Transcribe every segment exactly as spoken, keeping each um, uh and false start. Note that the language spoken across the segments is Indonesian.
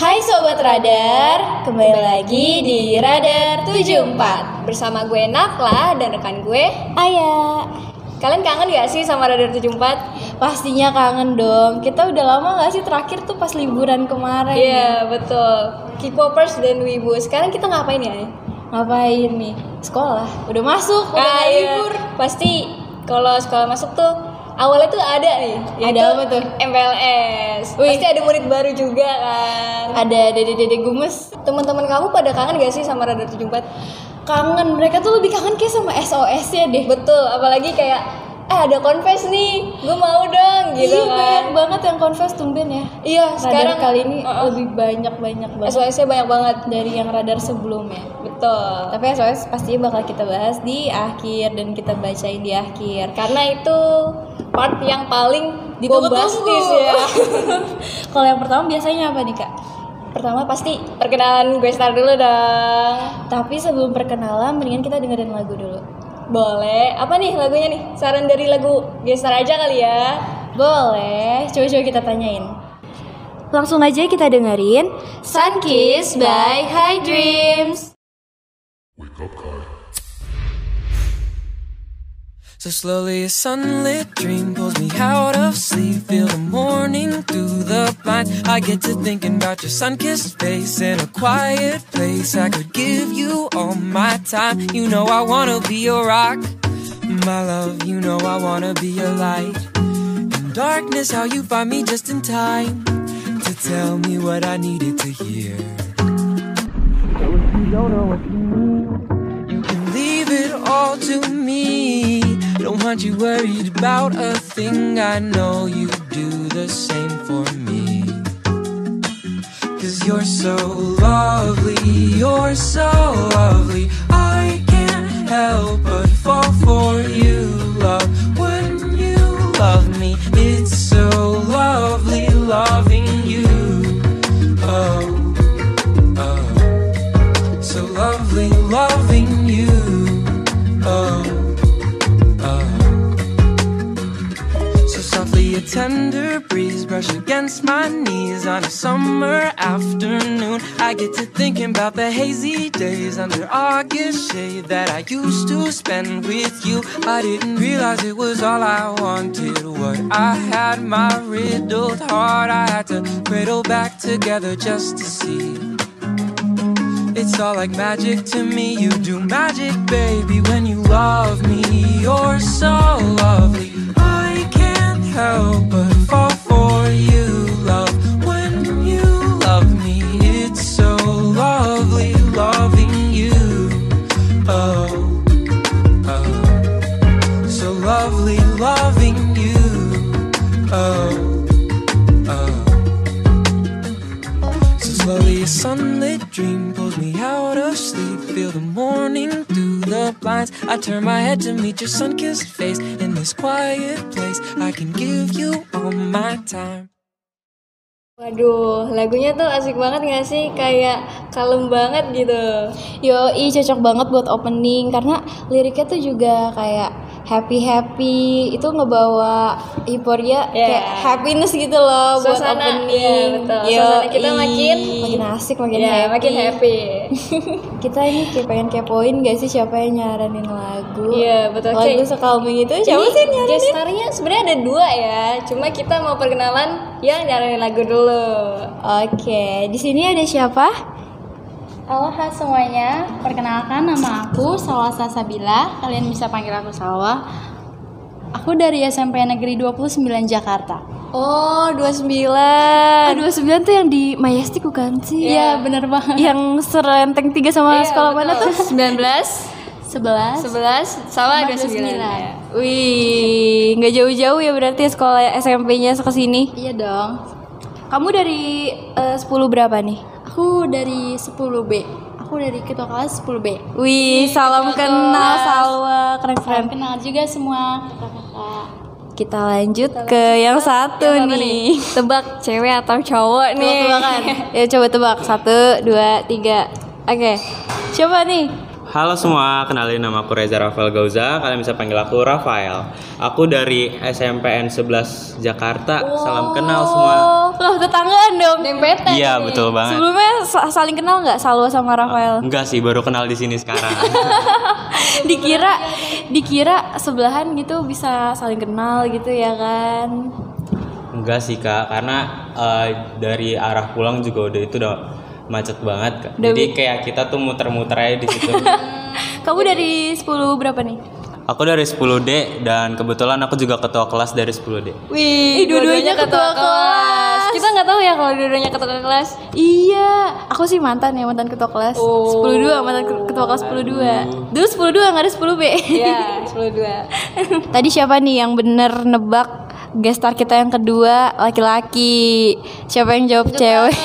Hai Sobat Radar, kembali lagi di Radar tujuh puluh empat bersama gue Nakla dan rekan gue Aya. Kalian kangen gak sih sama Radar tujuh puluh empat? Pastinya kangen dong, kita udah lama gak sih terakhir tuh pas liburan kemarin. Iya yeah, betul, Kikopers dan Wibu. Sekarang kita ngapain ya? Ngapain nih? Sekolah, udah masuk, udah ah, iya. libur. Pasti kalau sekolah masuk tuh awalnya tuh ada nih, ada apa tuh? M P L S. Wih. Pasti ada murid baru juga kan. Ada dede-dede gumes. Teman-teman kamu pada kangen gak sih sama Radar tujuh puluh empat? Kangen, mereka tuh lebih kangen kayak sama S O S ya deh. Betul, apalagi kayak eh ada confess nih, gue mau dong gitu iya, kan. Iya banyak banget yang confess tumben ya. Iya, radar sekarang kali ini uh-uh. lebih banyak-banyak banget. S O S-nya banyak banget dari yang radar sebelumnya. Betul. Tapi S O S pastinya bakal kita bahas di akhir dan kita bacain di akhir karena itu part yang paling bombastis ya. Kalau yang pertama biasanya apa nih Kak? Pertama pasti perkenalan, gue start dulu dong. Tapi sebelum perkenalan mendingan kita dengerin lagu dulu. Boleh. Apa nih lagunya nih? Saran dari lagu gue start aja kali ya. Boleh. Coba-coba kita tanyain. Langsung aja kita dengerin Sun Kiss by High Dreams. Wake up call. So slowly a sunlit dream pulls me out of sleep. Feel the morning through the blinds. I get to thinking about your sun-kissed face. In a quiet place I could give you all my time. You know I wanna be your rock, my love. You know I wanna be your light. In darkness how you find me just in time to tell me what I needed to hear. So if you don't know what you need, you can leave it all to me. Don't want you worried about a thing. I know you do the same for me. Cause you're so lovely, you're so lovely. I can't help but fall for you, love. When you love me, it's so lovely loving you. Oh, oh, so lovely loving you. Oh. A tender breeze brush against my knees on a summer afternoon. I get to thinking about the hazy days under August shade that I used to spend with you. I didn't realize it was all I wanted. What I had, my riddled heart, I had to cradle back together just to see. It's all like magic to me. You do magic, baby, when you love me. You're so lovely. Help but fall for you, love. When you love me, it's so lovely loving you. Oh, oh, so lovely loving you. Oh, oh, so slowly a sunlit dream pulls me out of sleep. Feel the morning through the blinds. I turn my head to meet your sun-kissed face. In this quiet place I can give you all my time. Waduh, lagunya tuh asik banget gak sih? Kayak kalem banget gitu. Yoi, cocok banget buat opening. Karena liriknya tuh juga kayak happy-happy. Itu ngebawa euforia, yeah. Kayak happiness gitu loh. Suasana, buat opening. Iya, betul. Suasana kita makin Makin asik, makin yeah, happy, makin happy. Kita ini kayak pengen kepoin gak sih siapa yang nyaranin lagu. Iya, yeah, betul. Lagu sekalming itu siapa sih nyaranin? Gestarnya sebenarnya ada dua ya. Cuma kita mau perkenalan yang nyaranin lagu dulu. Oke, di sini ada siapa? Halo semuanya, perkenalkan nama aku Salwa Sabila. Kalian bisa panggil aku Salwa. Aku dari S M P N Negeri dua puluh sembilan Jakarta. Oh, dua puluh sembilan. Ah, dua puluh sembilan tuh yang di Majestic bukan sih? Iya, yeah, benar banget. Yang serenteng tiga sama yeah, sekolah betul. Mana tuh? sembilan belas sebelas sebelas sama dua puluh sembilan. Ya. Wih, enggak jauh-jauh ya berarti sekolah S M P-nya ke sini. Iya dong. Kamu dari uh, sepuluh berapa nih? Aku dari sepuluh B. Aku dari ketua kelas sepuluh B. Wih, salam kenal Salwa, keren-keren. Salam kenal juga semua kakak-kakak. Kita lanjut kita ke lanjut yang satu yang nih. Tebak cewek atau cowok nih. Tebakan. Ya coba tebak. Satu, dua, tiga. Oke. Okay. Coba nih. Halo semua, kenalin nama aku Reza Rafael Gauza, kalian bisa panggil aku Rafael. Aku dari S M P N sebelas Jakarta. Wow. Salam kenal semua. Loh, tetanggaan dong, dempetan. Iya, betul banget. Sebelumnya saling kenal enggak Salwa sama Rafael? Enggak sih, baru kenal di sini sekarang. dikira dikira sebelahan gitu bisa saling kenal gitu ya kan? Enggak sih, Kak, karena uh, dari arah pulang juga udah itu udah macet banget, Kak. Jadi kayak kita tuh muter-muter aja di situ. Kamu dari sepuluh berapa nih? Aku dari sepuluh D dan kebetulan aku juga ketua kelas dari sepuluh D. Wih, dua-duanya ketua, ketua kelas. Kita nggak tahu ya kalau dua-duanya ketua kelas. Iya, aku sih mantan ya, mantan ketua kelas. Oh. sepuluh dua, mantan ketua kelas sepuluh dua. Dulu sepuluh dua nggak ada sepuluh B. Iya, sepuluh dua. Tadi siapa nih yang bener nebak gestar kita yang kedua laki-laki? Siapa yang jawab cewek?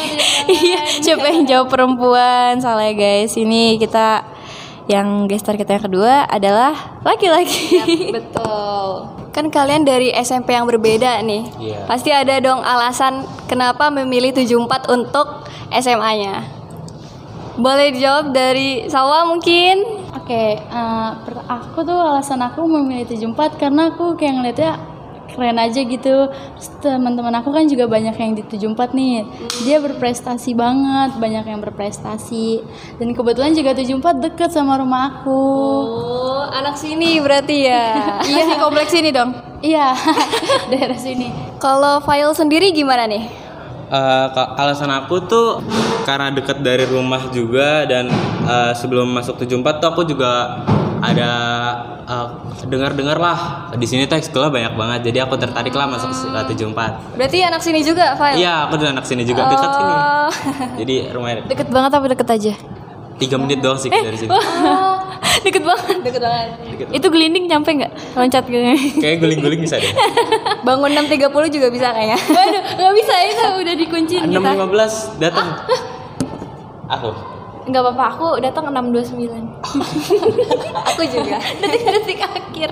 Iya, siapa yang jawab perempuan? Salah ya guys. Ini kita yang gestar kita yang kedua adalah laki-laki. Ya, betul. Kan kalian dari S M P yang berbeda nih. Yeah. Pasti ada dong alasan kenapa memilih tujuh puluh empat untuk S M A-nya. Boleh dijawab dari Salwa mungkin? Oke, okay, uh, aku tuh alasan aku memilih tujuh puluh empat karena aku kayak ngeliatnya keren aja gitu. Terus teman-teman aku kan juga banyak yang di tujuh puluh empat nih. Dia berprestasi banget, banyak yang berprestasi. Dan kebetulan juga tujuh puluh empat deket sama rumah aku. Oh, anak sini berarti ya. Iya, di kompleks sini dong. Iya, daerah sini. Kalau file sendiri gimana nih? Uh, alasan aku tuh karena deket dari rumah juga. Dan uh, sebelum masuk tujuh puluh empat tuh aku juga ada uh, dengar-dengar lah di sini tuh ekskulnya banyak banget, jadi aku tertarik lah masuk tujuh puluh empat. Berarti anak sini juga, Fail? Iya, aku dari anak sini juga, dekat oh. sini. Jadi rumahnya deket banget apa deket aja? tiga menit doang sih eh. dari sini. Oh. Deket banget, deket banget. Deket banget. Itu gelinding nyampe nggak? Loncat gitu? Kayak guling-guling bisa deh. Bangun enam tiga puluh juga bisa kayaknya. Waduh, nggak bisa itu udah dikunciin kita. enam lima belas datang. Ah. Aku. Enggak apa-apa, aku datang enam dua sembilan. Aku juga. Detik-detik akhir.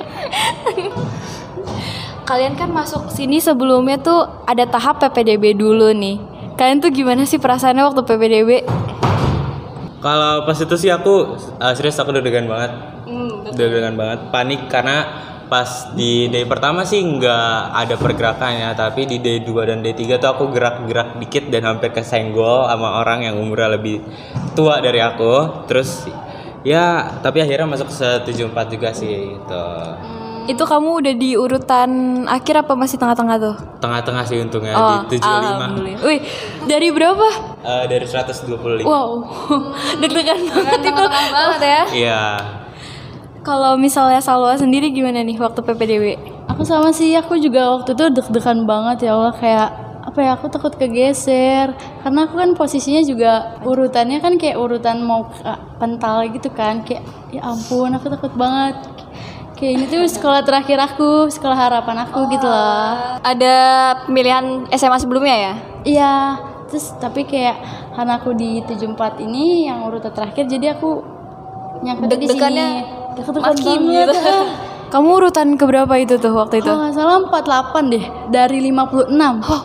Kalian kan masuk sini sebelumnya tuh ada tahap P P D B dulu nih. Kalian tuh gimana sih perasaannya waktu P P D B? Kalau pas itu sih aku uh, serius aku deg-degan banget. Mm, deg-degan banget, panik karena pas di day pertama sih nggak ada pergerakannya, tapi di day dua dan day tiga tuh aku gerak-gerak dikit dan hampir kesenggol sama orang yang umurnya lebih tua dari aku. Terus ya tapi akhirnya masuk tujuh puluh empat juga sih gitu. Itu kamu udah di urutan akhir apa masih tengah-tengah tuh? Tengah-tengah sih untungnya, oh, di tujuh puluh lima. Wih, dari berapa? Uh, dari seratus dua puluh lima. Wow, deg-degan banget itu. Banget ya. Iya. Kalau misalnya Salwa sendiri gimana nih waktu P P D B? Aku sama sih, aku juga waktu itu deg-degan banget ya Allah, kayak apa ya, aku takut kegeser. Karena aku kan posisinya juga urutannya kan kayak urutan mau pental gitu kan. Kayak ya ampun, aku takut banget. Kayak ini tuh sekolah terakhir aku, sekolah harapan aku oh. gitu lah. Ada pemilihan S M A sebelumnya ya? Iya, terus tapi kayak karena aku di tujuh puluh empat ini yang urutan terakhir, jadi aku nyangkut di sini. Makin gitu. Kamu urutan keberapa itu tuh waktu itu? Kalau nggak salah empat puluh delapan deh dari lima puluh enam. Oh.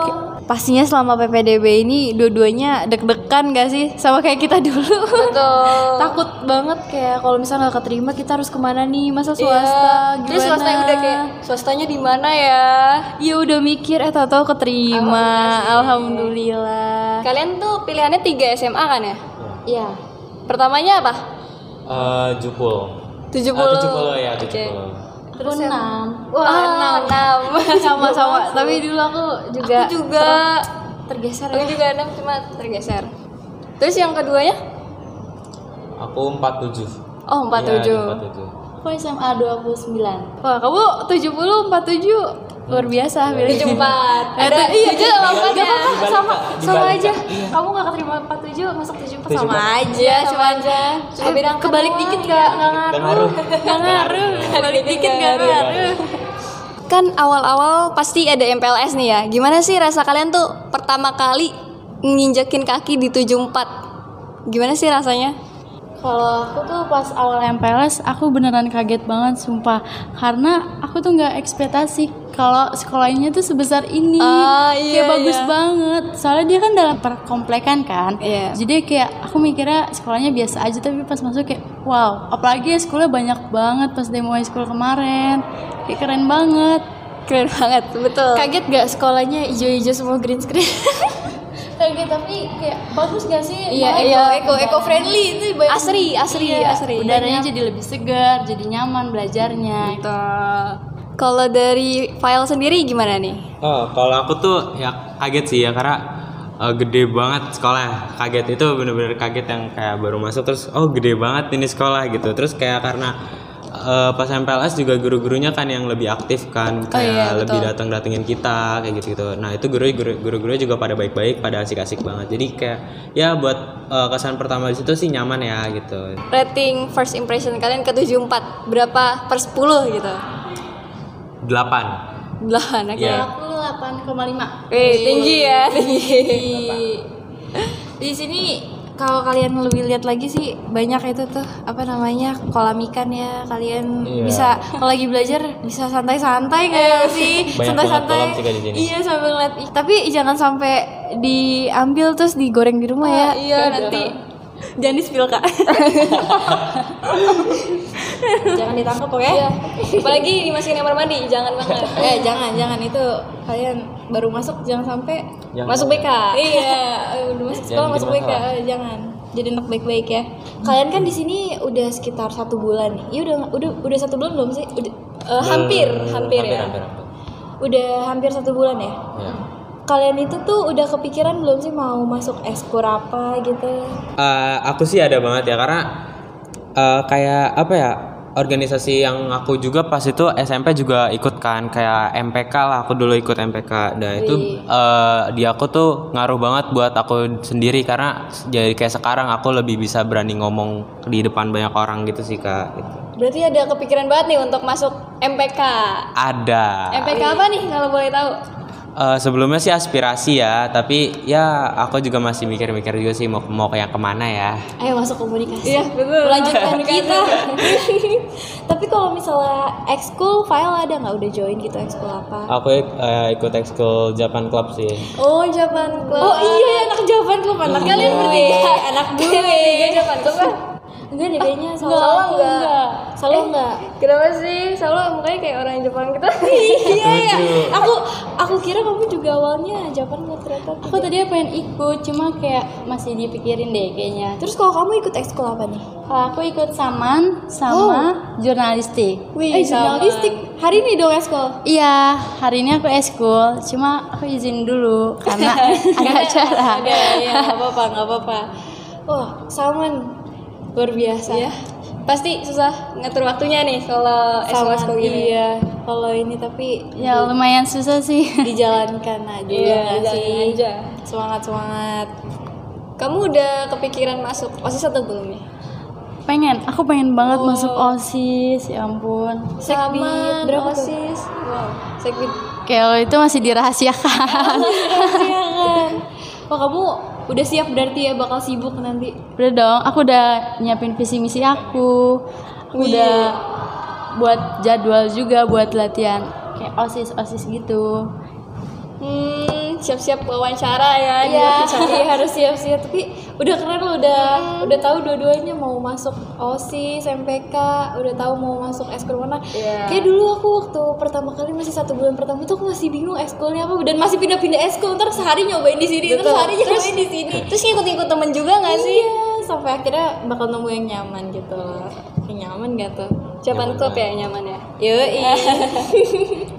Okay. Pastinya selama P P D B ini dua-duanya deg-degan gak sih? Sama kayak kita dulu. Betul. Takut banget kayak kalau misalnya nggak keterima kita harus kemana nih? Masa swasta? Iya. Jadi swasta udah kayak swastanya di mana ya? Iya udah mikir eh tahu-tahu keterima. Alhamdulillah. Alhamdulillah. Kalian tuh pilihannya tiga S M A kan ya? Iya. Pertamanya apa? Uh, jupul tujuh puluh uh, ya, tujuh puluh okay. Terus enam wah enam sama-sama, tapi dulu aku juga, aku juga ter- tergeser aku ya. Juga enam cuma tergeser. Terus yang keduanya? Aku empat puluh tujuh. Oh, empat puluh tujuh ya, empat puluh tujuh. Aku S M A dua puluh sembilan. Wah, kamu tujuh puluh, empat puluh tujuh luar biasa, pilih tujuh puluh empat. Ada iya juga ya. sama sama aja. Kamu enggak keterima empat puluh tujuh masuk tujuh puluh empat sama aja, cuma aja. Cuma beda kebalik doang. Dikit enggak ngaruh. Enggak ngaruh. Kebalik dikit enggak ngaruh. Kan awal-awal pasti ada M P L S nih ya. Gimana sih rasa kalian tuh pertama kali nginjekin kaki di tujuh puluh empat? Gimana sih rasanya? Kalau aku tuh pas awal M P L S aku beneran kaget banget sumpah, karena aku tuh nggak ekspektasi kalau sekolahnya tuh sebesar ini, oh, iya, kayak bagus iya. banget. Soalnya dia kan dalam perkomplekan kan, yeah. jadi kayak aku mikirnya sekolahnya biasa aja, tapi pas masuk kayak wow, apalagi sekolah banyak banget pas demo school kemarin, kayak keren banget, keren banget, betul. Kaget gak sekolahnya hijau-hijau semua green screen? Kayak tapi kayak bagus gak sih? Iya, iya, eco eco friendly itu banyak. Asri, asri, iya, asri. Udaranya jadi lebih segar, jadi nyaman belajarnya. Betul. Kalau dari file sendiri gimana nih? Oh, kalau aku tuh ya kaget sih ya, karena uh, gede banget sekolah. Kaget itu benar-benar kaget yang kayak baru masuk terus oh gede banget ini sekolah gitu. Terus kayak karena uh, pas M P L S juga guru-gurunya kan yang lebih aktif kan, kayak oh, iya, lebih datang-datengin kita kayak gitu-gitu. Nah, itu guru-guru guru-gurunya juga pada baik-baik, pada asik-asik banget. Jadi kayak ya buat uh, kesan pertama di situ sih nyaman ya gitu. Rating first impression kalian ke tujuh puluh empat, berapa per sepuluh gitu? delapan. delapan, oke. Yeah. Aku delapan koma lima. Wih, tinggi ya. Tinggi. Di sini kalau kalian lebih lihat lagi sih banyak itu tuh apa namanya kolam ikan ya, kalian yeah. bisa kalau lagi belajar bisa santai-santai kayak sih, santai-santai. Iya sambil ngeliat. Tapi jangan sampai diambil terus digoreng di rumah oh, ya. Iya nanti. Jangan di-spill Kak. Jangan ditangkap oke? Okay? Apalagi dimasukin kamar mandi, jangan banget. Eh jangan, jangan itu kalian baru masuk jangan sampai jangan masuk B K. Iya, udah masuk sekolah masuk B K, jangan. Jadi anak baik-baik ya. Kalian kan di sini udah sekitar satu bulan nih. Iya udah udah udah satu bulan belum sih? Udah, uh, hampir, hampir, hampir ya. Hampir, hampir. Udah hampir satu bulan ya. Ya. Kalian itu tuh udah kepikiran belum sih mau masuk ekskul apa gitu? Uh, aku sih ada banget ya, karena uh, kayak apa ya, organisasi yang aku juga pas itu S M P juga ikut kan, kayak M P K lah, aku dulu ikut M P K. Nah itu uh, di aku tuh ngaruh banget buat aku sendiri, karena jadi kayak sekarang aku lebih bisa berani ngomong di depan banyak orang gitu sih Kak gitu. Berarti ada kepikiran banget nih untuk masuk M P K? Ada. M P K apa nih kalau boleh tahu? Uh, sebelumnya sih aspirasi ya, tapi ya aku juga masih mikir-mikir juga sih mau mau kayak kemana ya. Ayo masuk komunikasi. Iya betul. Melanjutkan kita. Tapi kalau misalnya ekskul file ada nggak udah join gitu ekskul apa? Aku uh, ikut ekskul Japan Club sih. Oh Japan Club. Oh iya anak Japan Club anak oh, kalian berarti ya. Anak gue. Iya Japan Club kan? Enggak deh kayaknya Salwa enggak. enggak Salwa eh, enggak kenapa sih? Salwa mukanya kayak orang Jepang kita. Iya ya. Aku aku kira kamu juga awalnya Jepang gak ternyata. Aku tadi pengen ikut cuma kayak masih dipikirin deh kayaknya. Terus kalau kamu ikut ekskul apa nih? Kalau aku ikut Saman sama oh. Jurnalistik. Wih, eh Jurnalistik hari ini dong ekskul? Iya hari ini aku ekskul cuma aku izin dulu karena ada acara. Ada ya gak apa-apa gak apa-apa. Wah Saman luar biasa ya. Pasti susah ngatur waktunya nih kalau S M S kok gini. Iya. Kalau ini tapi ya di, lumayan susah sih. Dijalankan aja. Iya, dijalankan aja. Semangat-semangat. Kamu udah kepikiran masuk OSIS atau belum nih? Pengen. Aku pengen banget oh. masuk OSIS. Ya ampun. Sekbid berapa OSIS? Wow. Sekbid. Kalau itu masih dirahasiakan. Masih dirahasiakan. Wah, kamu udah siap berarti ya bakal sibuk nanti? Udah dong, aku udah nyiapin visi misi aku, aku Wih. udah buat jadwal juga buat latihan kayak osis osis gitu. Hmm, siap-siap wawancara ya. Iya, yeah. harus siap-siap. Tapi udah keren lo, udah hmm. udah tahu dua-duanya mau masuk OSIS, M P K, udah tahu mau masuk ekskul mana. Yeah. Kayak dulu aku waktu pertama kali masih satu bulan pertama itu aku masih bingung ekskulnya apa dan masih pindah-pindah ekskul. Ntar sehari nyobain di sini, ntar sehari nyobain di sini. Terus ngikut-ngikut temen juga nggak sih? Iya, sampai akhirnya bakal nemu yang nyaman gitu. Nyaman gak tuh? Japan Club ya nyaman ya. Yoi.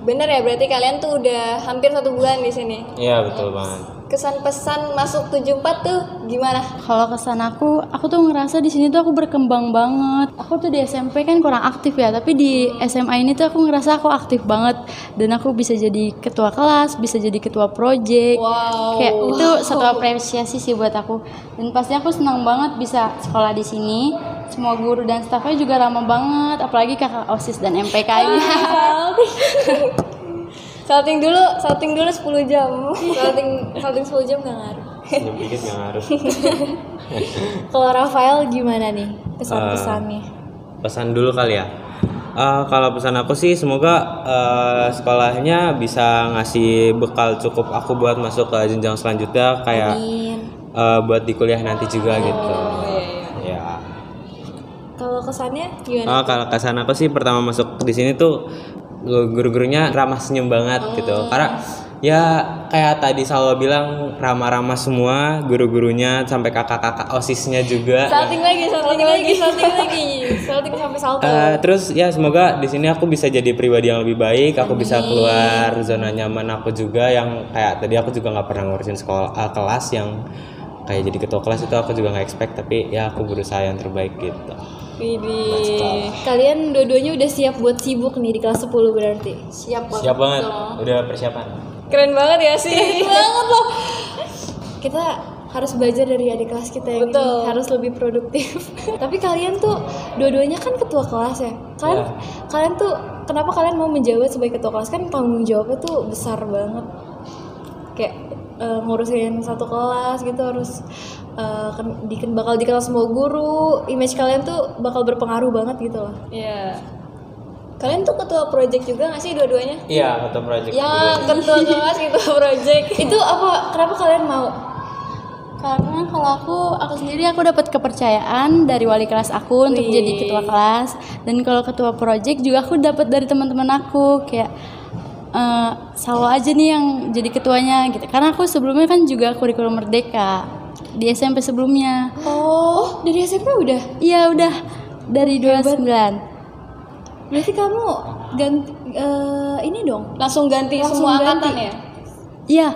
Bener ya berarti kalian tuh udah hampir satu bulan di sini. Iya betul banget. Kesan pesan masuk tujuh puluh empat tuh gimana? Kalau kesan aku, aku tuh ngerasa di sini tuh aku berkembang banget. Aku tuh di S M P kan kurang aktif ya, tapi di S M A ini tuh aku ngerasa aku aktif banget dan aku bisa jadi ketua kelas, bisa jadi ketua proyek. Wow. Kayak wow. itu satu apresiasi sih buat aku. Dan pasti aku senang banget bisa sekolah di sini. Semua guru dan stafnya juga ramah banget, apalagi kakak OSIS dan M P K-nya. Salting dulu, salting dulu sepuluh jam. Salting salting sepuluh jam enggak ngaruh. senyum dikit nggak harus. Kalau Rafael gimana nih pesan-pesannya? Uh, pesan dulu kali ya. Uh, kalau pesan aku sih semoga uh, sekolahnya bisa ngasih bekal cukup aku buat masuk ke jenjang selanjutnya kayak uh, buat di kuliah nanti juga oh, gitu. Iya. Ya. Kalau kesannya gimana? Uh, kalau kesan apa sih pertama masuk di sini tuh guru-gurunya ramah senyum banget hmm. gitu. Karena ya kayak tadi Salwa bilang ramah-ramah semua guru-gurunya sampai kakak-kakak osisnya juga. Salting lagi, salting lagi, salting lagi, salting sampai salto. Uh, terus ya semoga di sini aku bisa jadi pribadi yang lebih baik, aku bisa keluar zona nyaman aku juga yang kayak tadi aku juga nggak pernah ngurusin sekolah uh, kelas yang kayak jadi ketua kelas itu aku juga nggak expect tapi ya aku berusaha yang terbaik gitu. Widih. Kalian dua-duanya udah siap buat sibuk nih di kelas sepuluh berarti? Siap banget. Siap banget. Loh. Udah persiapan. Keren banget ya sih. Keren banget loh. Kita harus belajar dari adik kelas kita yang betul. Ini harus lebih produktif. Tapi kalian tuh dua-duanya kan ketua kelas ya. Kalian ya. Kalian tuh kenapa kalian mau menjabat sebagai ketua kelas, kan tanggung jawabnya tuh besar banget. Kayak uh, ngurusin satu kelas gitu harus Uh, di, bakal dikenal semua guru, image kalian tuh bakal berpengaruh banget gitu loh. Iya. Yeah. Kalian tuh ketua project juga nggak sih dua-duanya? Iya yeah, ketua project. Ya yeah, ketua kelas ketua project. Itu apa? Kenapa kalian mau? Karena kalau aku, aku sendiri aku dapat kepercayaan dari wali kelas aku untuk Wee. Jadi ketua kelas. Dan kalau ketua project juga aku dapat dari teman-teman aku kayak. Uh, Salwa aja nih yang jadi ketuanya gitu. Karena aku sebelumnya kan juga kurikulum merdeka. Di S M P sebelumnya. Oh, dari S M P udah? Iya, udah. Dari dua puluh sembilan. Berarti kamu ganti uh, ini dong, langsung ganti langsung semua ganti. Angkatan ya? Iya,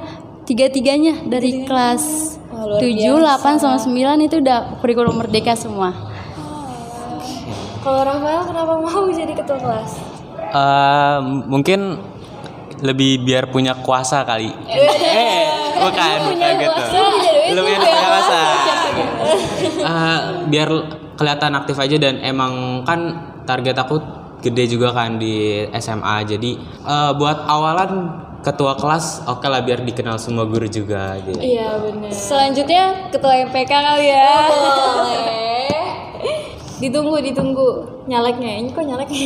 tiga-tiganya dari tiga-tiganya. Kelas oh, tujuh, delapan sama sembilan itu udah kurikulum merdeka semua. Oh. Kalau Rafael kenapa mau jadi ketua kelas? Uh, mungkin lebih biar punya kuasa kali. Eh, eh bukan, bukan gitu. Lebih punya kuasa. Uh, biar kelihatan aktif aja dan emang kan target aku gede juga kan di S M A. Jadi uh, buat awalan ketua kelas oke okay lah biar dikenal semua guru juga gitu. Iya benar. Selanjutnya ketua M P K kali ya. Boleh. Ditunggu, ditunggu. Nyaleknya, ini kok nyaleknya.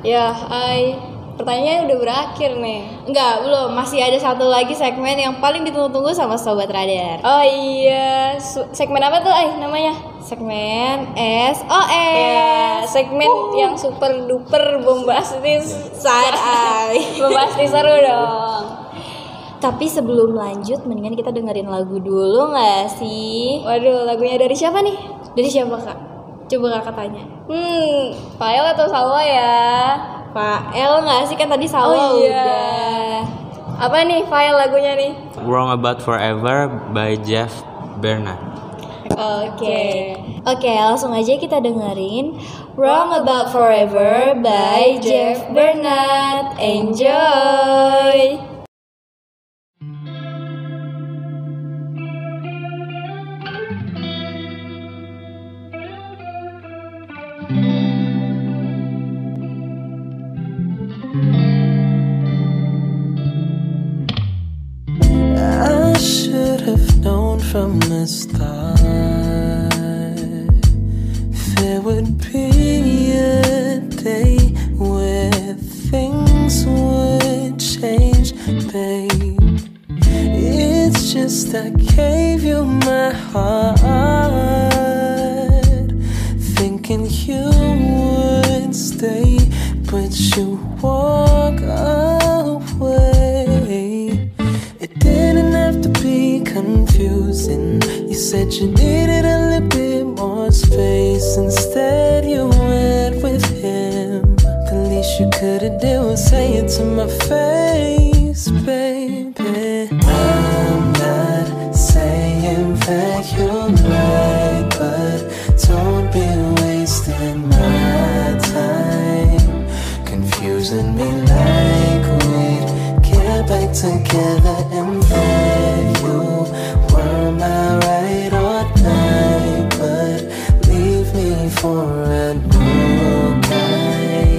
Ya, hai. Pertanyaannya udah berakhir nih. Enggak, belum. Masih ada satu lagi segmen yang paling ditunggu-tunggu sama Sobat Radar. Oh iya, Su- segmen apa tuh ay namanya? Segmen S O S yeah. Segmen uh. yang super duper bombastis saat ay bombastis seru dong. Tapi sebelum lanjut, mendingan kita dengerin lagu dulu gak sih? Waduh, lagunya dari siapa nih? Dari siapa kak? Coba kakak tanya. Hmm, Pael atau Salwa ya? Fael nggak sih kan tadi Salwa oh, iya. Udah. Apa nih Fael lagunya nih? Wrong About Forever by Jeff Bernat. Oke okay. Oke okay, langsung aja kita dengerin Wrong About Forever by Jeff Bernat. Enjoy. From the start, there would be a day where things would change, babe. It's just I gave you my heart, thinking you would stay, but you walk away. It didn't have to be confusing. You said you needed a little bit more space. Instead you went with him. The least you could've done was say it to my face, baby. I'm not saying that you're right, but don't be wasting my time, confusing me like we'd get back together and that you were my right or die, but leave me for a new guy.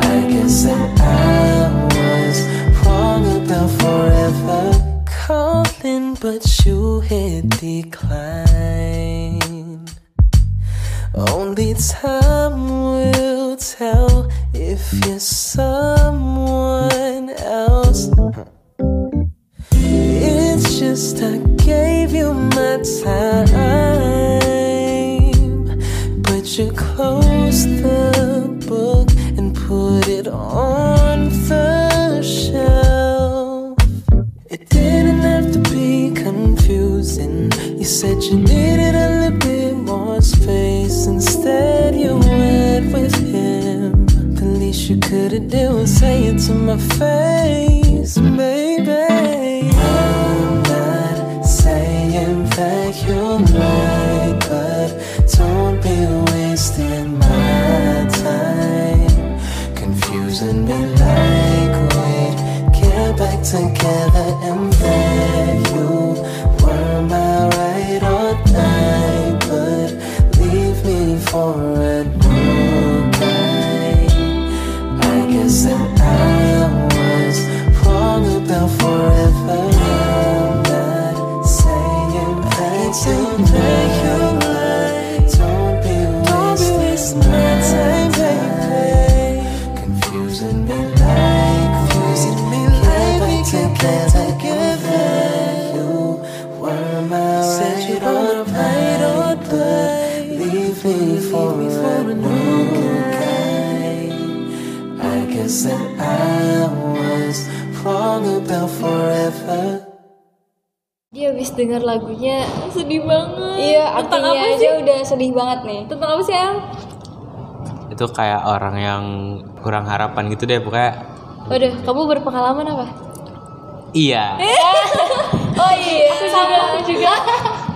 I guess that I was wrong about forever calling, but you hit decline. Only time will tell if you're someone else. It's just I gave you my time, but you closed the book and put it on the shelf. It didn't have to be confusing. You said you needed a little bit more space. Instead you went with him. The least you could have done was say it to my face, baby. I'm not saying that you're mine, but don't be wasting my time, confusing me like we'd get back together and that you were my right or die, but leave me for a new night. I guess that I was wrong about forever. That I was wrong about forever. Dia habis dengar lagunya sedih banget. Iya, artinya aja udah sedih banget nih. Tentang apa sih, El? Itu kayak orang yang kurang harapan gitu deh pokoknya. Waduh, kamu berpengalaman apa? Iya. Oh iya, aku juga. Aku juga.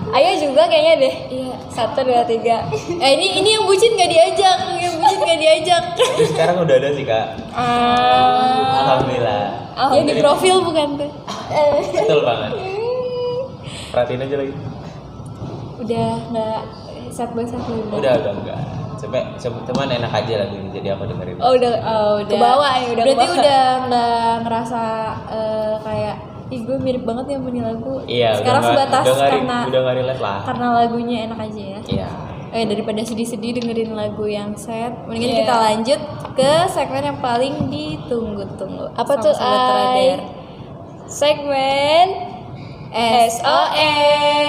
Ayah juga kayaknya deh. Iya. Satu, dua, tiga. Eh ini ini yang bucin nggak diajak, yang bucin nggak diajak. Tapi sekarang udah ada sih kak. Uh, Alhamdulillah. Alhamdulillah. Ya di profil bukan tuh. Betul banget. Perhatiin aja lagi. Udah nggak satu by satu. Udah udah enggak. Coba teman enak aja lagi jadi aku dengerin. Oh udah oh, udah. Kebawa ya udah. Berarti kebawa. Udah nggak ngerasa uh, kayak ih gue mirip banget yang punya lagu. Iya, sekarang udah sebatas udah ngari, karena udah gak relate lah. Karena lagunya enak aja ya. Iya. Eh daripada sedih-sedih dengerin lagu yang sad, mendingan yeah. Kita lanjut ke segmen yang paling ditunggu-tunggu. Apa tuh? Segmen S O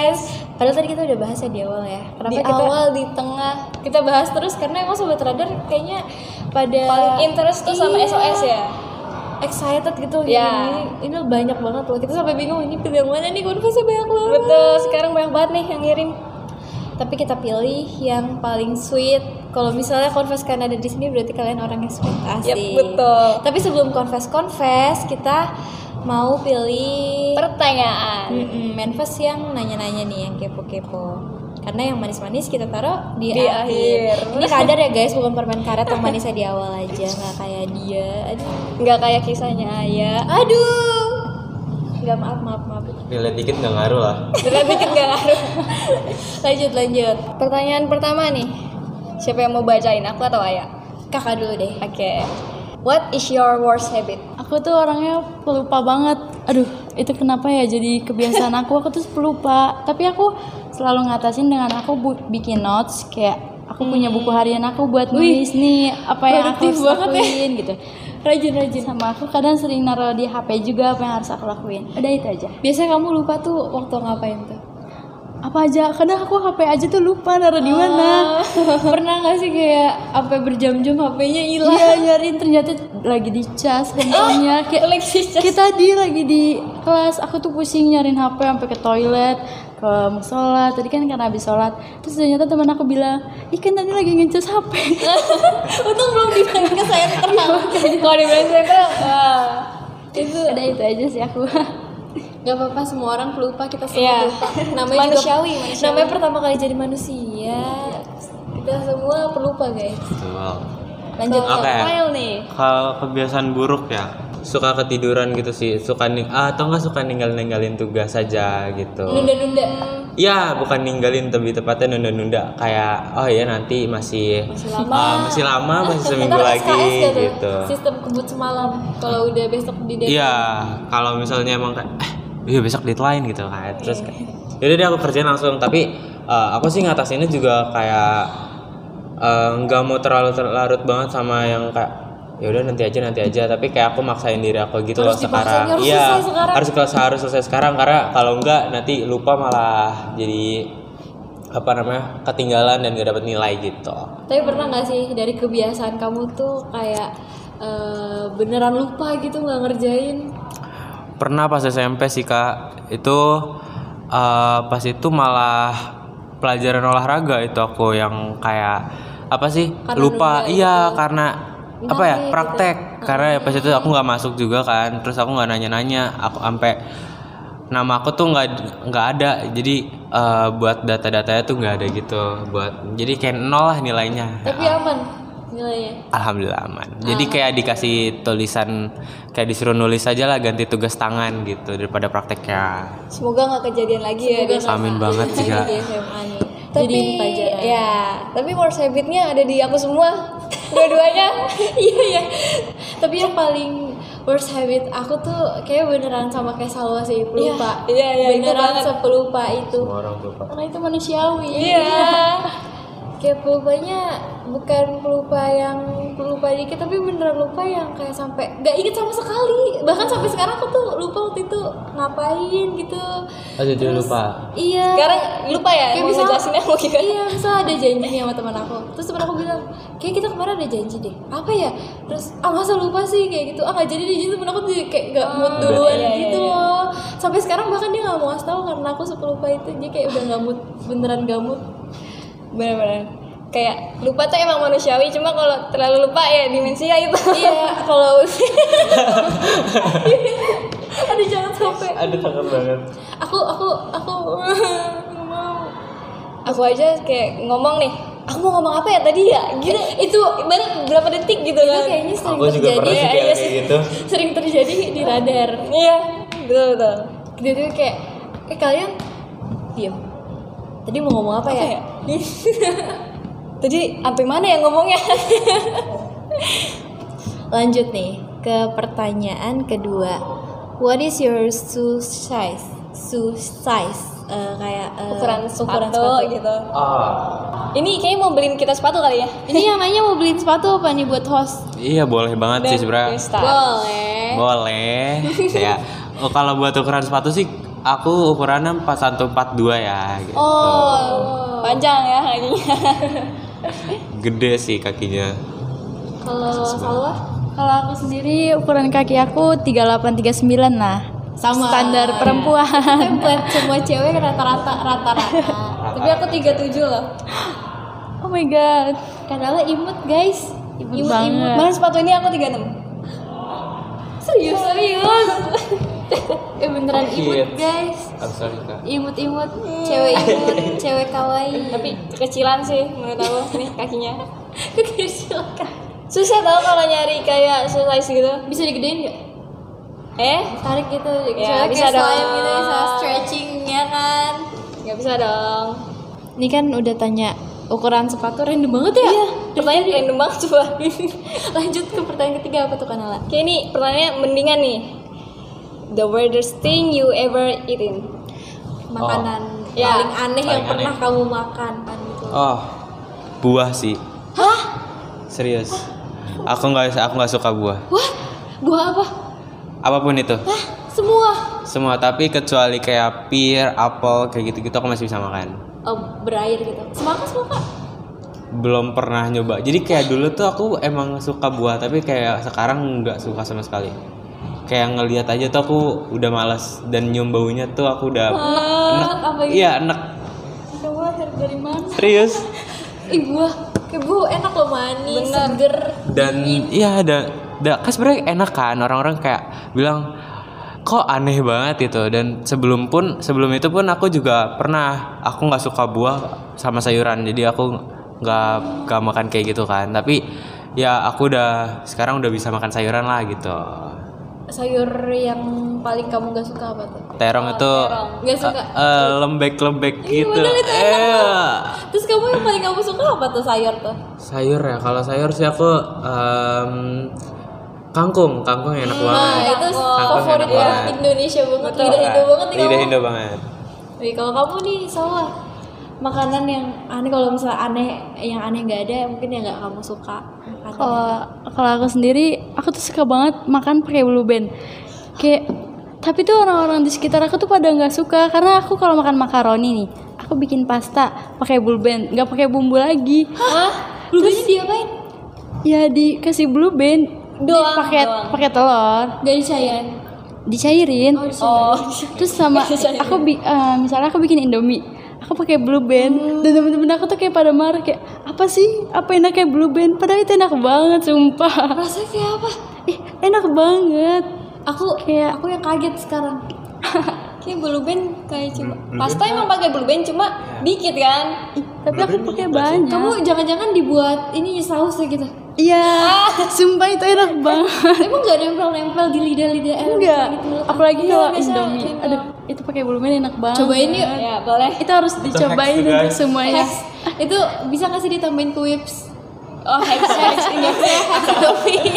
S. Padahal tadi kita udah bahas ya di awal ya. Kenapa di kita awal di tengah kita bahas terus karena emang Sobat Radar kayaknya pada paling interest tuh sama iya. S O S ya. Excited gitu yeah. Ini, ini banyak banget loh. Kita sampai bingung ini pilih yang mana nih, konfesnya banyak banget. Betul, sekarang banyak banget nih yang ngirim. Tapi kita pilih yang paling sweet. Kalau misalnya confess karena ada di sini berarti kalian orang yang sweet asik. Yep, betul. Tapi sebelum confess-confess kita mau pilih pertanyaan. Mm-mm, Manfest yang nanya-nanya nih, yang kepo-kepo. Karena yang manis-manis kita taruh di, di akhir. akhir. Ini kadar ya guys, bukan permen karet yang manisnya di awal aja, nggak kayak dia, nggak kayak kisahnya Aya. Aduh, nggak maaf maaf maaf. Dilihat dikit nggak ngaruh lah. Dilihat dikit nggak ngaruh. Lanjut lanjut. Pertanyaan pertama nih, siapa yang mau bacain, aku atau Aya? Kakak dulu deh. Oke. Okay. What is your worst habit? Aku tuh orangnya pelupa banget. Aduh, itu kenapa ya jadi kebiasaan aku? Aku tuh pelupa. Tapi aku selalu ngatasin dengan aku bu- bikin notes. Kayak aku punya buku harian aku buat nulis nih apa yang aku harus lakuin ya. Gitu. Rajin-rajin. Sama aku kadang sering naruh di H P juga apa yang harus aku lakuin. Udah itu aja. Biasanya kamu lupa tuh waktu ngapain tuh? Apa aja? Kadang aku H P aja tuh lupa naruh di mana. Oh. Pernah enggak sih kayak sampai berjam-jam H P-nya hilang? Iya, nyariin ternyata lagi di cas handphonenya. Kayak kita di lagi di kelas, aku tuh pusing nyariin H P sampai ke toilet, ke musola. Tadi kan karena habis sholat. Terus ternyata teman aku bilang, "Ih, kan tadi lagi ngecas H P." Untung belum dibilang ke saya terang. Kalau dibilang saya terang, wah. Itu ada itu aja sih aku. Gak apa-apa, semua orang pelupa, kita semua yeah. Pelupa. Namanya manusiawi, juga, manusiawi. Namanya pertama kali jadi manusia. Kita semua pelupa guys. Betul. Lanjut ke okay. File nih. Kalau kebiasaan buruk ya, suka ketiduran gitu sih, suka ning- ah, atau nggak suka ninggal-ninggalin tugas saja gitu. Nunda-nunda. Ya, bukan ninggalin, tapi tepatnya nunda-nunda. Kayak oh iya nanti masih masih lama, uh, masih, lama masih seminggu lagi gitu. gitu. Sistem kebut semalam. Kalau udah besok di deadline. Iya, kalau misalnya emang kayak eh, iya besok deadline gitu kan. Terus kayak, yaudah deh aku kerjain langsung. Tapi uh, aku sih ngatasinnya juga kayak nggak uh, mau terlalu terlarut banget sama yang kayak yaudah nanti aja nanti aja tapi kayak aku maksain diri aku gitu harus loh sekarang. Iya harus kelas harus selesai sekarang karena kalau enggak nanti lupa malah jadi apa namanya ketinggalan dan gak dapat nilai gitu. Tapi pernah nggak sih dari kebiasaan kamu tuh kayak uh, beneran lupa gitu nggak ngerjain? Pernah pas S M P sih Kak itu uh, pas itu malah pelajaran olahraga itu aku yang kayak apa sih karena lupa iya itu. Karena Nggak apa ya praktek gitu. Karena ya pas itu aku nggak masuk juga kan terus aku nggak nanya-nanya aku sampai nama aku tuh nggak nggak ada jadi uh, buat data-datanya tuh nggak ada gitu buat jadi kayak nol lah nilainya tapi uh, aman nilainya alhamdulillah aman jadi aman. Kayak dikasih tulisan kayak disuruh nulis aja lah ganti tugas tangan gitu daripada prakteknya semoga nggak kejadian lagi semoga ya amin sama. Banget sih Kak tapi ya tapi worst habitnya ada di aku semua dua-duanya iya iya tapi yang paling worst habit aku tuh kayak beneran sama kayak Salwa sih pelupa iya, iya, iya, beneran sepelupa itu karena itu manusiawi iya yeah. Kayak pelupanya bukan pelupa yang pelupa dikit tapi beneran lupa yang kayak sampai nggak inget sama sekali bahkan sampai sekarang aku tuh lupa waktu itu ngapain gitu. Aduh, terus lupa. Iya. Sekarang lupa ya. Kayak bisa jelasinnya mau gimana? Iya, misal ada janjinya sama teman aku. Terus teman aku bilang, kayak kita kemarin ada janji deh. Apa ya? Terus ah masa lupa sih kayak gitu. Ah nggak jadi deh jadi teman aku tuh kayak nggak mood duluan iya, gitu. Iya, iya. Sampai sekarang bahkan dia nggak mau ngasih tahu karena aku sepelupa itu dia kayak udah nggak mood beneran nggak mood. Bener-bener kayak lupa tuh emang manusiawi cuma kalau terlalu lupa ya dimensia itu iya kalau aduh jangan sampai aduh takut banget aku aku aku nggak mau aku aja kayak ngomong nih aku mau ngomong apa ya tadi ya gitu itu banyak berapa detik gitu kan kayaknya sering aku terjadi ya, kayak kayak gitu. Sering terjadi di radar iya betul betul gitu kayak eh kalian diam tadi mau ngomong apa okay. Ya? Tadi sampai mana yang ngomongnya? Lanjut nih ke pertanyaan kedua. What is your shoe size? Shoe size uh, kayak uh, ukuran, sepatu, ukuran sepatu gitu. Ah. Ini kayaknya mau beliin kita sepatu kali ya? Ini namanya mau beliin sepatu apa nih buat host? Iya boleh banget dan sih sebenarnya. Boleh. Boleh. Ya. Oh, kalau buat ukuran sepatu sih. Aku ukurannya empat satu empat dua ya gitu. Oh, panjang ya kakinya. Gede sih kakinya. Kalau salah, kalau aku sendiri ukuran kaki aku tiga delapan tiga sembilan lah. Sama standar perempuan. Buat semua cewek rata-rata rata-rata. Tapi aku tiga tujuh loh. Oh my god. Kadangnya imut, guys. Imut, imut banget. Imut. Bahan sepatu ini aku tiga enam. Serius, serius. Eh beneran oh, imut yes. Guys imut-imut cewek imut cewek kawaii tapi kekecilan sih menurut aku nih kakinya kekecilan susah tau kalau nyari kayak size gitu bisa digedein nggak eh tarik gitu ya, bisa dong gitu, bisa stretchingnya kan nggak bisa dong ini kan udah tanya ukuran sepatu random banget ya? Iya, pertanyaan random banget coba lanjut ke pertanyaan ketiga apa tuh Kanala? Kayak ini pertanyaannya mendingan nih. The weirdest thing you ever eaten. Makanan oh, ya, paling aneh paling yang aneh. Pernah kamu makan kan gitu. Oh. Buah sih. Hah? Serius. Hah? Aku enggak aku enggak suka buah. What? Buah apa? Apapun itu. Hah? Semua. Semua tapi kecuali kayak pir, apel kayak gitu-gitu aku masih bisa makan. Oh, berair gitu. Semangka suka? Belum pernah nyoba. Jadi kayak dulu tuh aku emang suka buah tapi kayak sekarang enggak suka sama sekali. Kayak ngelihat aja tuh aku udah malas dan nyium baunya tuh aku udah enak apa gitu? Iya enak. Kamu dari mana? Serius? Ibu, ibu enak loh manis, bener. Seger. Dan iya ada, ada. Kan sebenarnya enak kan orang-orang kayak bilang kok aneh banget itu dan sebelum pun sebelum itu pun aku juga pernah aku nggak suka buah sama sayuran jadi aku nggak nggak makan kayak gitu kan tapi ya aku udah sekarang udah bisa makan sayuran lah gitu. Sayur yang paling kamu gak suka apa tuh? Terong oh, itu terong. Gak suka? Uh, uh, lembek-lembek iya, gitu itu eh. Terus kamu yang paling kamu suka apa tuh sayur tuh? Sayur ya, kalau sayur sih aku um, Kangkung, kangkung enak hmm, banget. Nah, itu favorit banget. Indonesia banget, betul, lidah Indo banget nih. Lidah Indo banget. Wih, kalau kamu nih salah makanan yang aneh, kalau misalnya aneh yang aneh nggak ada, mungkin yang nggak kamu suka. Kalau kalau aku sendiri, aku tuh suka banget makan pakai Blue Band. Kayak tapi tuh orang-orang di sekitar aku tuh pada nggak suka, karena aku kalau makan makaroni nih, aku bikin pasta pakai Blue Band, nggak pakai bumbu lagi. Hah? Blue Bandnya diapain? Ya dikasih Blue Band. Doang, pakai pakai telur, gak dicairin, dicairin. Oh, oh. Terus sama aku bi- uh, misalnya aku bikin Indomie, aku pakai Blue Band, hmm. dan temen-temen aku tuh kayak pada marah kayak apa sih, apa enaknya Blue Band? Padahal itu enak banget, sumpah. Rasanya kayak apa? Ih, enak banget. Aku kayak aku yang kaget sekarang. Kayak Blue Band kayak cuma Blue pasta Band. Emang pakai Blue Band cuma ya. Dikit kan? Ih, tapi Blue aku pakai banyak. Kamu jangan-jangan dibuat ini sausnya gitu. Iya, ah. Sumpah itu enak banget. Emang gak nempel-nempel di lidah-lidah enak gitu. Apalagi kalau Indomie. Gitu. Aduh, itu pakai Blue Band enak banget. Cobain yuk. Ya, boleh. Itu harus itu dicobain untuk semuanya. Hex. Itu bisa enggak sih ditambahin ke whips? Oh, hex hex enggak sih? Indomie.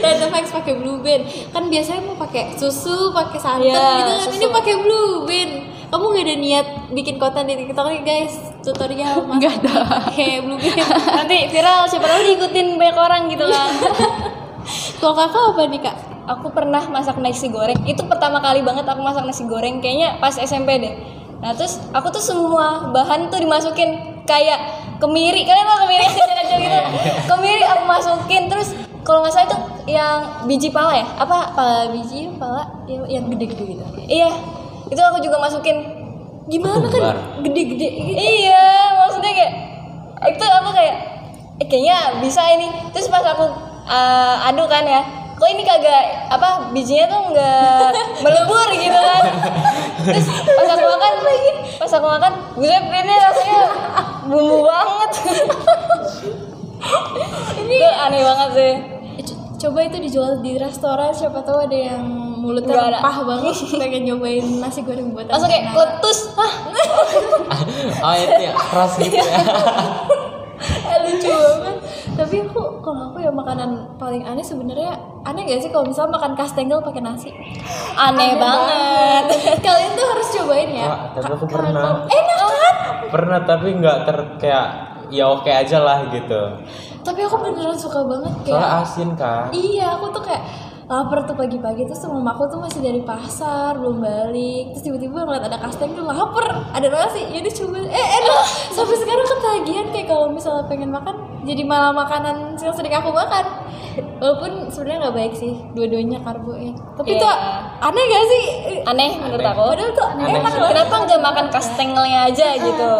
Tetap hex pakai Blue Band. Kan biasanya mau pakai susu, pakai santan ya, gitu kan. Ini pakai Blue Band. Kamu gak ada niat bikin konten di TikTok nih guys, tutorial mas? Gak ada. Kayak Blue Band. Nanti viral, siapa tahu diikutin banyak orang gitu kan. Kalau kakak apa nih kak? Aku pernah masak nasi goreng. Itu pertama kali banget aku masak nasi goreng, kayaknya pas S M P deh. Nah terus aku tuh semua bahan tuh dimasukin, kayak kemiri, kalian tau kemiri? Gitu. Kemiri aku masukin, terus kalau nggak salah itu yang biji pala ya? Apa pala biji, pala yang gede-gede gitu? Iya. Itu aku juga masukin. Gimana kan gede-gede gitu. Iya, maksudnya kayak itu aku kayak eh, kayaknya bisa ini. Terus pas aku uh, aduk kan ya, kok ini kagak apa bijinya tuh enggak melebur gitu kan. Terus pas aku makan lagi, pas aku makan, buset ini rasanya bumbu banget. Ini tuh aneh banget sih. Coba itu dijual di restoran, siapa tahu ada yang mulutnya rempah banget pengen nyobain nasi goreng buatan langsung kayak letus. Hah? Oh itu ya, keras gitu ya. Lucu banget. Tapi aku, kalau aku ya makanan paling aneh sebenarnya, aneh gak sih kalau misalnya makan kastengel pakai nasi? Aneh, aneh banget, banget. Kalian tuh harus cobain ya. Wah, tapi aku K- pernah enak kan? Pernah tapi gak ter kayak ya oke aja lah gitu. Tapi aku beneran suka banget kayak soalnya asin kan? Iya, aku tuh kayak lapar tuh pagi-pagi, terus mama aku tuh masih dari pasar, belum balik. Terus tiba-tiba ngeliat ada kasteng tuh lapar, ada nasi, jadi coba, eh enak. Sampai sekarang ketagihan kayak kalau misalnya pengen makan, jadi malah makanan yang sering aku makan. Walaupun sebenarnya gak baik sih, dua-duanya karbo ya. Tapi yeah. Tuh aneh gak sih? Aneh menurut aku. Padahal tuh aneh, enak sih. Kenapa gak makan kastengelnya aja uh-huh. gitu?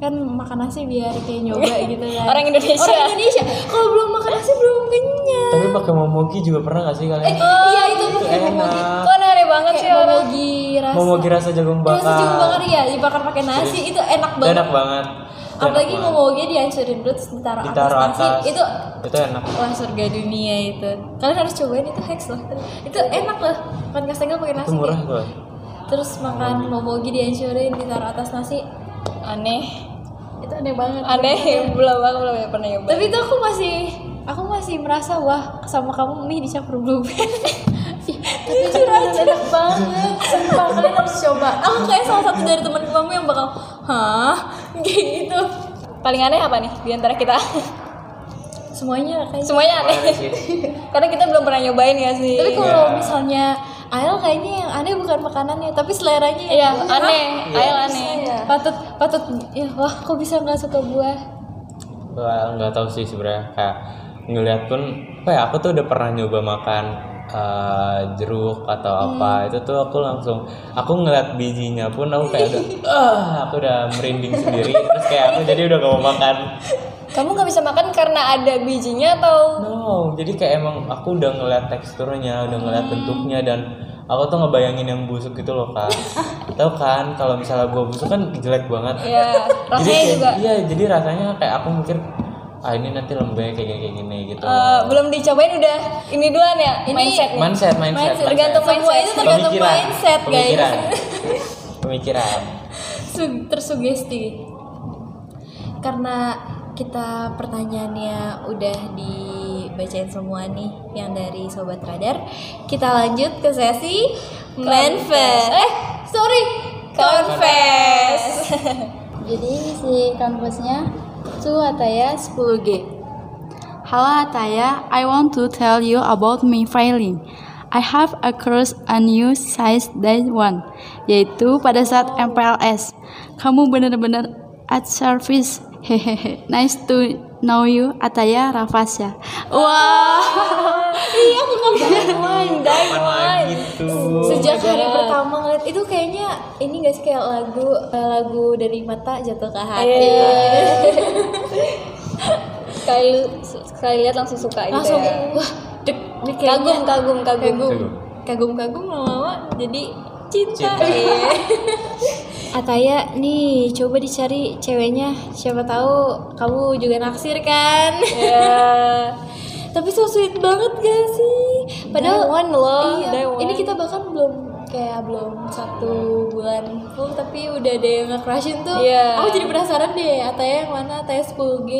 Kan makan nasi biar kayak nyoba gitu kan. Orang Indonesia. Orang Indonesia. Kalau belum makan nasi belum kenyang. Tapi pakai momogi juga pernah enggak sih kalian? Eh, oh, iya itu pakai momogi. Kok aneh banget sih orang momogi rasa. Momogi rasa jagung bakar. Rasa jagung bakar ya, dibakar pakai nasi. Serius? Itu enak banget. Enak banget. Enak apalagi banget. Momogi dihancurin dulu terus ditaruh, ditaruh atas, atas nasi. Itu itu enak. Wah, surga dunia itu. Kalian harus cobain itu, hex loh. Itu enak loh. Makan kastengel pakai nasi. Itu murah loh. Terus makan momogi dihancurin ditaruh atas nasi. Aneh. Itu aneh banget. Aneh, belum aku belum pernah nyoba. Tapi itu aku masih aku masih merasa wah sama kamu mie dicampur Blue Band. Tapi curang enak banget. Sumpah kalian harus coba. Aku kayak salah satu dari teman kamu yang bakal hah kayak gitu. Paling aneh apa nih di antara kita? Semuanya kayaknya. Semuanya aneh. Karena kita belum pernah nyobain ya sih. Tapi kalau yeah. misalnya Ael kayaknya yang aneh bukan makanannya, tapi seleranya ya, yang aneh. Iya, Ael aneh. Iya. Patut, patut. Ya, wah, kok bisa nggak suka buah? Wah, nggak tahu sih sebenarnya. Kayak ngeliat pun, apa ya? Aku tuh udah pernah nyoba makan uh, jeruk atau hmm. apa. Itu tuh aku langsung, aku ngeliat bijinya pun aku kayak udah, uh, aku udah merinding sendiri. Terus kayak aku jadi udah gak mau makan. Kamu gak bisa makan karena ada bijinya atau? No, jadi kayak emang aku udah ngeliat teksturnya, udah ngeliat hmm. bentuknya dan aku tuh ngebayangin yang busuk gitu loh kak. Tahu kan, kalau misalnya buah busuk kan jelek banget. Iya, rasanya jadi, juga. Iya, jadi rasanya kayak aku mikir, ah ini nanti lembek kayak gini, kayak gini gitu. Uh, belum dicobain udah ini duluan ya, ini mindset, mindset, mindset. Tergantung semua itu tergantung pemikiran, mindset guys. Pemikiran, pemikiran. Tersugesti karena kita pertanyaannya udah di dibacain semua nih yang dari Sobat Radar. Kita lanjut ke sesi Manifest. Eh, sorry, Confess. Jadi si kampusnya to Ataya sepuluh G. Hello Ataya, I want to tell you about my filing. I have across a new size that one, yaitu pada saat M P L S. Kamu benar-benar at service. Hehehe. Nice to know you, Ataya Rafasya. Wah. Iya, aku kapan main gitu. Sejak hari pertama ngeliat itu kayaknya ini guys kayak lagu lagu dari mata jatuh ke hati. Sekali sekali lihat langsung suka gitu. Langsung wah. Kagum, kagum, kagum, kagum, kagum, kagum lama-lama jadi cinta. cinta. Ataya, nih coba dicari ceweknya, siapa tahu kamu juga naksir kan? Yeah. Tapi so sweet banget gak sih? Padahal one loh. Iya, ini kita bahkan belum kayak belum satu bulan full tapi udah ada yang nge-crushin tuh. Yeah. Aku jadi penasaran deh, Ataya yang mana? Ataya sepuluh G.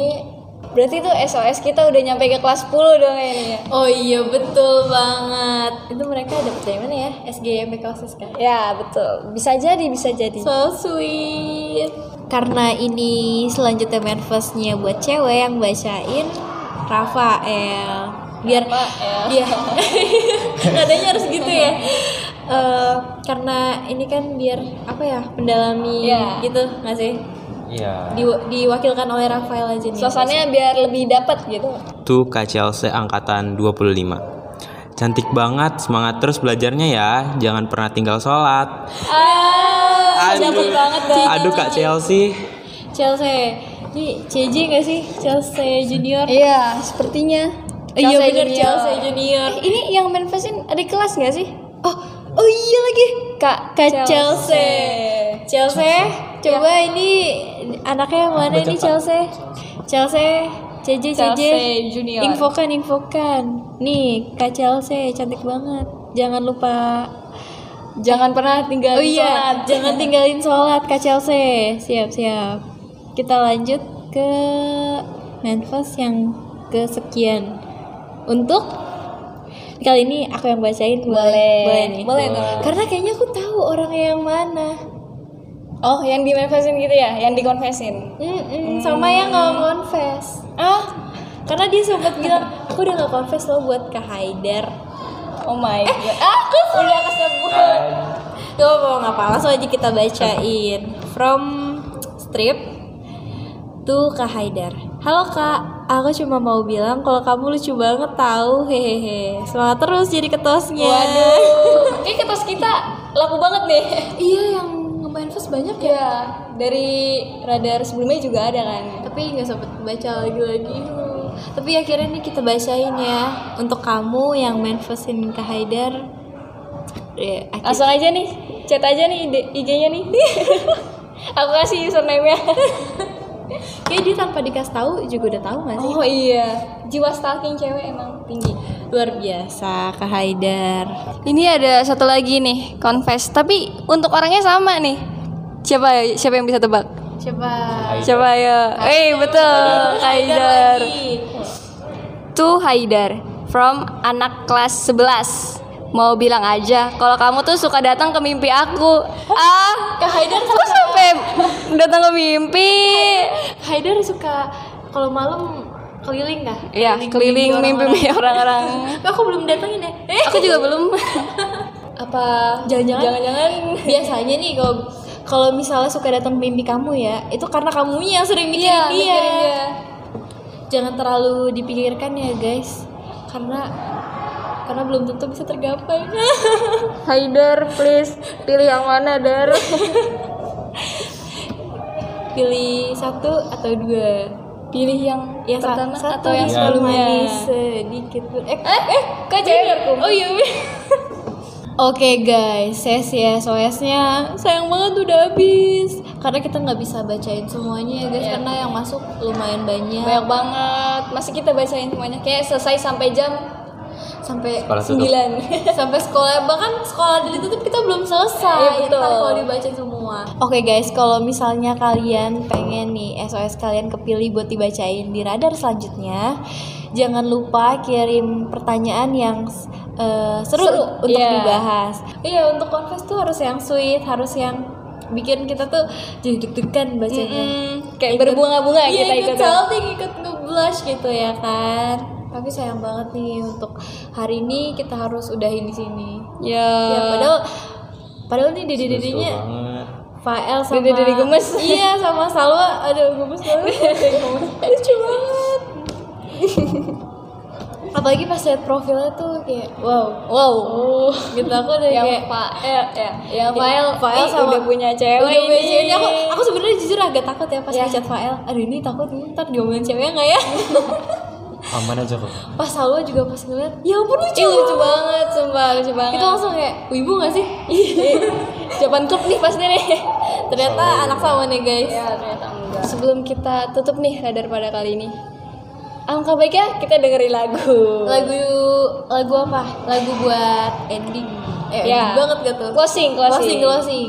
Berarti itu S O S kita udah nyampe ke kelas sepuluh dong ini ya? Oh iya betul banget. Itu mereka dapet dari mana ya? S G M P kelas kan? Ya betul, bisa jadi, bisa jadi. So sweet. Karena ini selanjutnya manifestnya buat cewek yang bacain Rafael. Biar Rafael. Dia nadanya harus gitu ya. uh, Karena ini kan biar apa ya, pendalami yeah. gitu gak sih? Ya. Di, diwakilkan oleh Rafael aja nih. Suasananya biar lebih dapat gitu. Tuh Kak Chelsea angkatan dua puluh lima. Cantik banget, semangat terus belajarnya ya. Jangan pernah tinggal sholat. Ah, aduh, cantik banget dong. Aduh Kak Chelsea. Chelsea, ini C J nggak sih? Chelsea Junior. Iya, sepertinya. Iya benar Chelsea Junior. Eh, ini yang manifestin ada kelas nggak sih? Oh, oh iya lagi. Kak Kak Chelsea. Chelsea. Coba ya. Ini anaknya yang mana nih Chelsea? Chelsea, C J, C J, infokan, infokan. Nih Kak Chelsea cantik banget. Jangan lupa, jangan pernah tinggalin oh iya, sholat. Jangan tinggalin sholat Kak Chelsea. Siap siap. Kita lanjut ke manifest yang kesekian. Untuk kali ini aku yang bacain. Boleh, boleh nih. Boleh. Boleh. Karena kayaknya aku tahu orang yang mana. Oh, yang dimanifestin gitu ya? Yang dikonfesin? Mm-mm, sama mm. yang gak konfes. Ah, karena dia sempat bilang, aku udah gak konfes loh buat Kak Haidar. Oh my god. Eh, aku udah kesebut. Tuh, mau gak apa, langsung aja kita bacain. From strip to Kak Haidar. Halo Kak, aku cuma mau bilang kalau kamu lucu banget tahu, hehehe. Semangat terus jadi ketosnya. Waduh, ini ketos kita laku banget nih. Iya, yang manifest banyak ya, ya dari radar sebelumnya juga ada kan, tapi nggak sempet baca lagi-lagi. Hmm. Tapi akhirnya nih kita bacain ya untuk kamu yang manifestin Kak Haidar. Ya, langsung aja nih, chat aja nih I G-nya nih. Aku kasih username-nya. Kayak dia tanpa dikasih tahu juga udah tahu nggak sih? Oh iya, jiwa stalking cewek emang tinggi. Luar biasa Kak Haidar. Ini ada satu lagi nih, confess. Tapi untuk orangnya sama nih. Siapa siapa yang bisa tebak? Coba. Coba ya. Eh betul, Haidar. Tuh Haidar from anak kelas sebelas. Mau bilang aja kalau kamu tuh suka datang ke mimpi aku. Ah, Kak Haidar suka sampai datang ke mimpi. Haidar suka kalau malam keliling kah? Iya, keliling, keliling mimpi orang-orang. Aku belum datangin deh. Eh. Aku juga belum. Apa jangan-jangan jangan-jangan biasanya nih kalau kalau misalnya suka datang mimpi kamu ya, itu karena kamunya yang sering mikirin ya, dia. dia. Jangan terlalu dipikirkan ya, guys. Karena karena belum tentu bisa tergapai. Haidar, please pilih yang mana, Dar? Pilih satu atau dua? Pilih yang yang pertama atau yang selalu manis sedikit pun. Eh, eh, eh kok cewek? Oh iya. Oke guys, sesi S O S-nya sayang banget udah habis. Karena kita nggak bisa bacain semuanya ya guys, yeah. Karena yang masuk lumayan banyak. Banyak banget. Masih kita bacain semuanya. Kayak selesai sampai jam sampai sembilan. Sampai sekolah bahkan sekolah ditutup kita belum selesai. Entar yeah, kalau dibacain semua. Oke okay guys, kalau misalnya kalian pengen nih S O S kalian kepilih buat dibacain di radar selanjutnya, jangan lupa kirim pertanyaan yang uh, seru, seru untuk yeah. dibahas. Iya, untuk confess tuh harus yang sweet, harus yang bikin kita tuh jadi deg-degan bacanya. Mm-hmm. Kayak ikut, berbunga-bunga ya, kita ikut salting, ikut nge-blush gitu ya kan. Tapi sayang banget nih untuk hari ini kita harus udahin di sini. Ya. Ya padahal padahal nih didi-didinya Fael sama Didi gemes. Iya, sama Salwa. Aduh, gemes banget. Lucu banget. Apalagi pas lihat profilnya tuh kayak wow, wow. Oh. Gitu aku udah yang kayak Fael ya. Ya Fael, Fael sama udah punya cewek. Udah punya cewek. Aku aku sebenarnya jujur agak takut ya pas ngechat Fael. Aduh, ini takut ntar diomongin ceweknya enggak ya? Aman aja kok. Pas Salwa juga pas ngeliat, ya ampun lucu. Ih, lucu banget, sumpah lucu banget. Kita langsung kayak, wibu gak sih? Japan Club nih pasti nih. Ternyata Salwa anak sama nih guys. Ya ternyata enggak. Sebelum kita tutup nih radar pada kali ini, alangkah baiknya kita dengerin lagu. Lagu lagu apa? Lagu buat ending. Eh ya. Ending banget gak tuh? Closing, closing, closing, closing.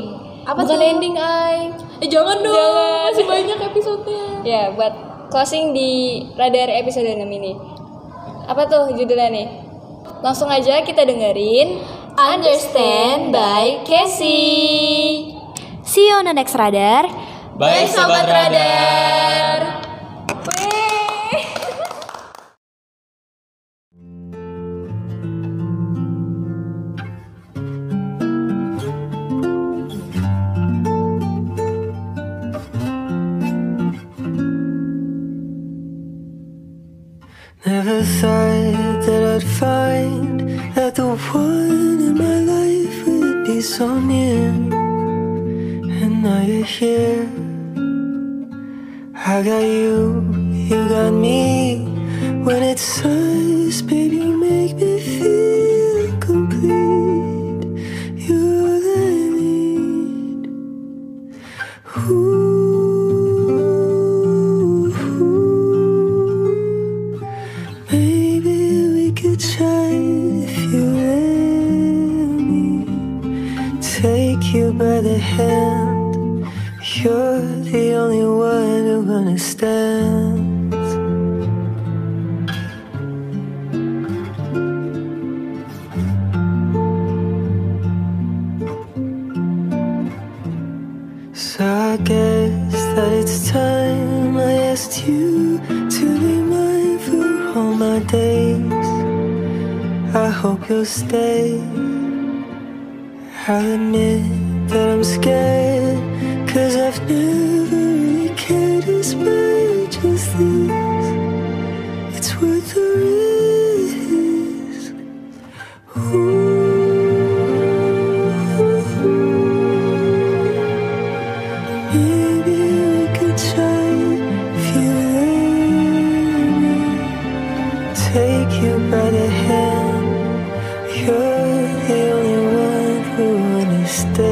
Apa bukan tuh? Ending ay. Eh jangan dong. Jangan. Masih banyak episode-nya. Ya buat closing di Radar episode enam ini. Apa tuh judulnya nih? Langsung aja kita dengerin Understand by Cassie. See you on the next Radar. Bye, Bye Sobat Radar, Radar. Never thought that I'd find that the one in my life would be so near, and now you're here. I got you, you got me. When it's us, baby, you make me feel complete. You're all I need. Ooh. By the hand, you're the only one who understands. So I guess that it's time I asked you to be mine for all my days. I hope you'll stay. I'll admit that I'm scared, cause I've never really cared as much as this. It's worth the risk. Ooh. Maybe we could try if you let me take you by the hand. You're the only one who understands.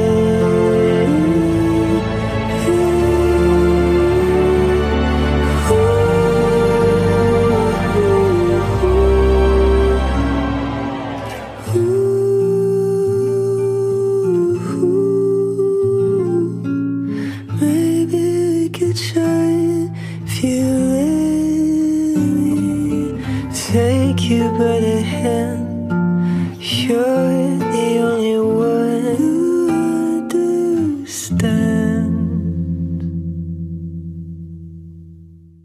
You're the only one who understands.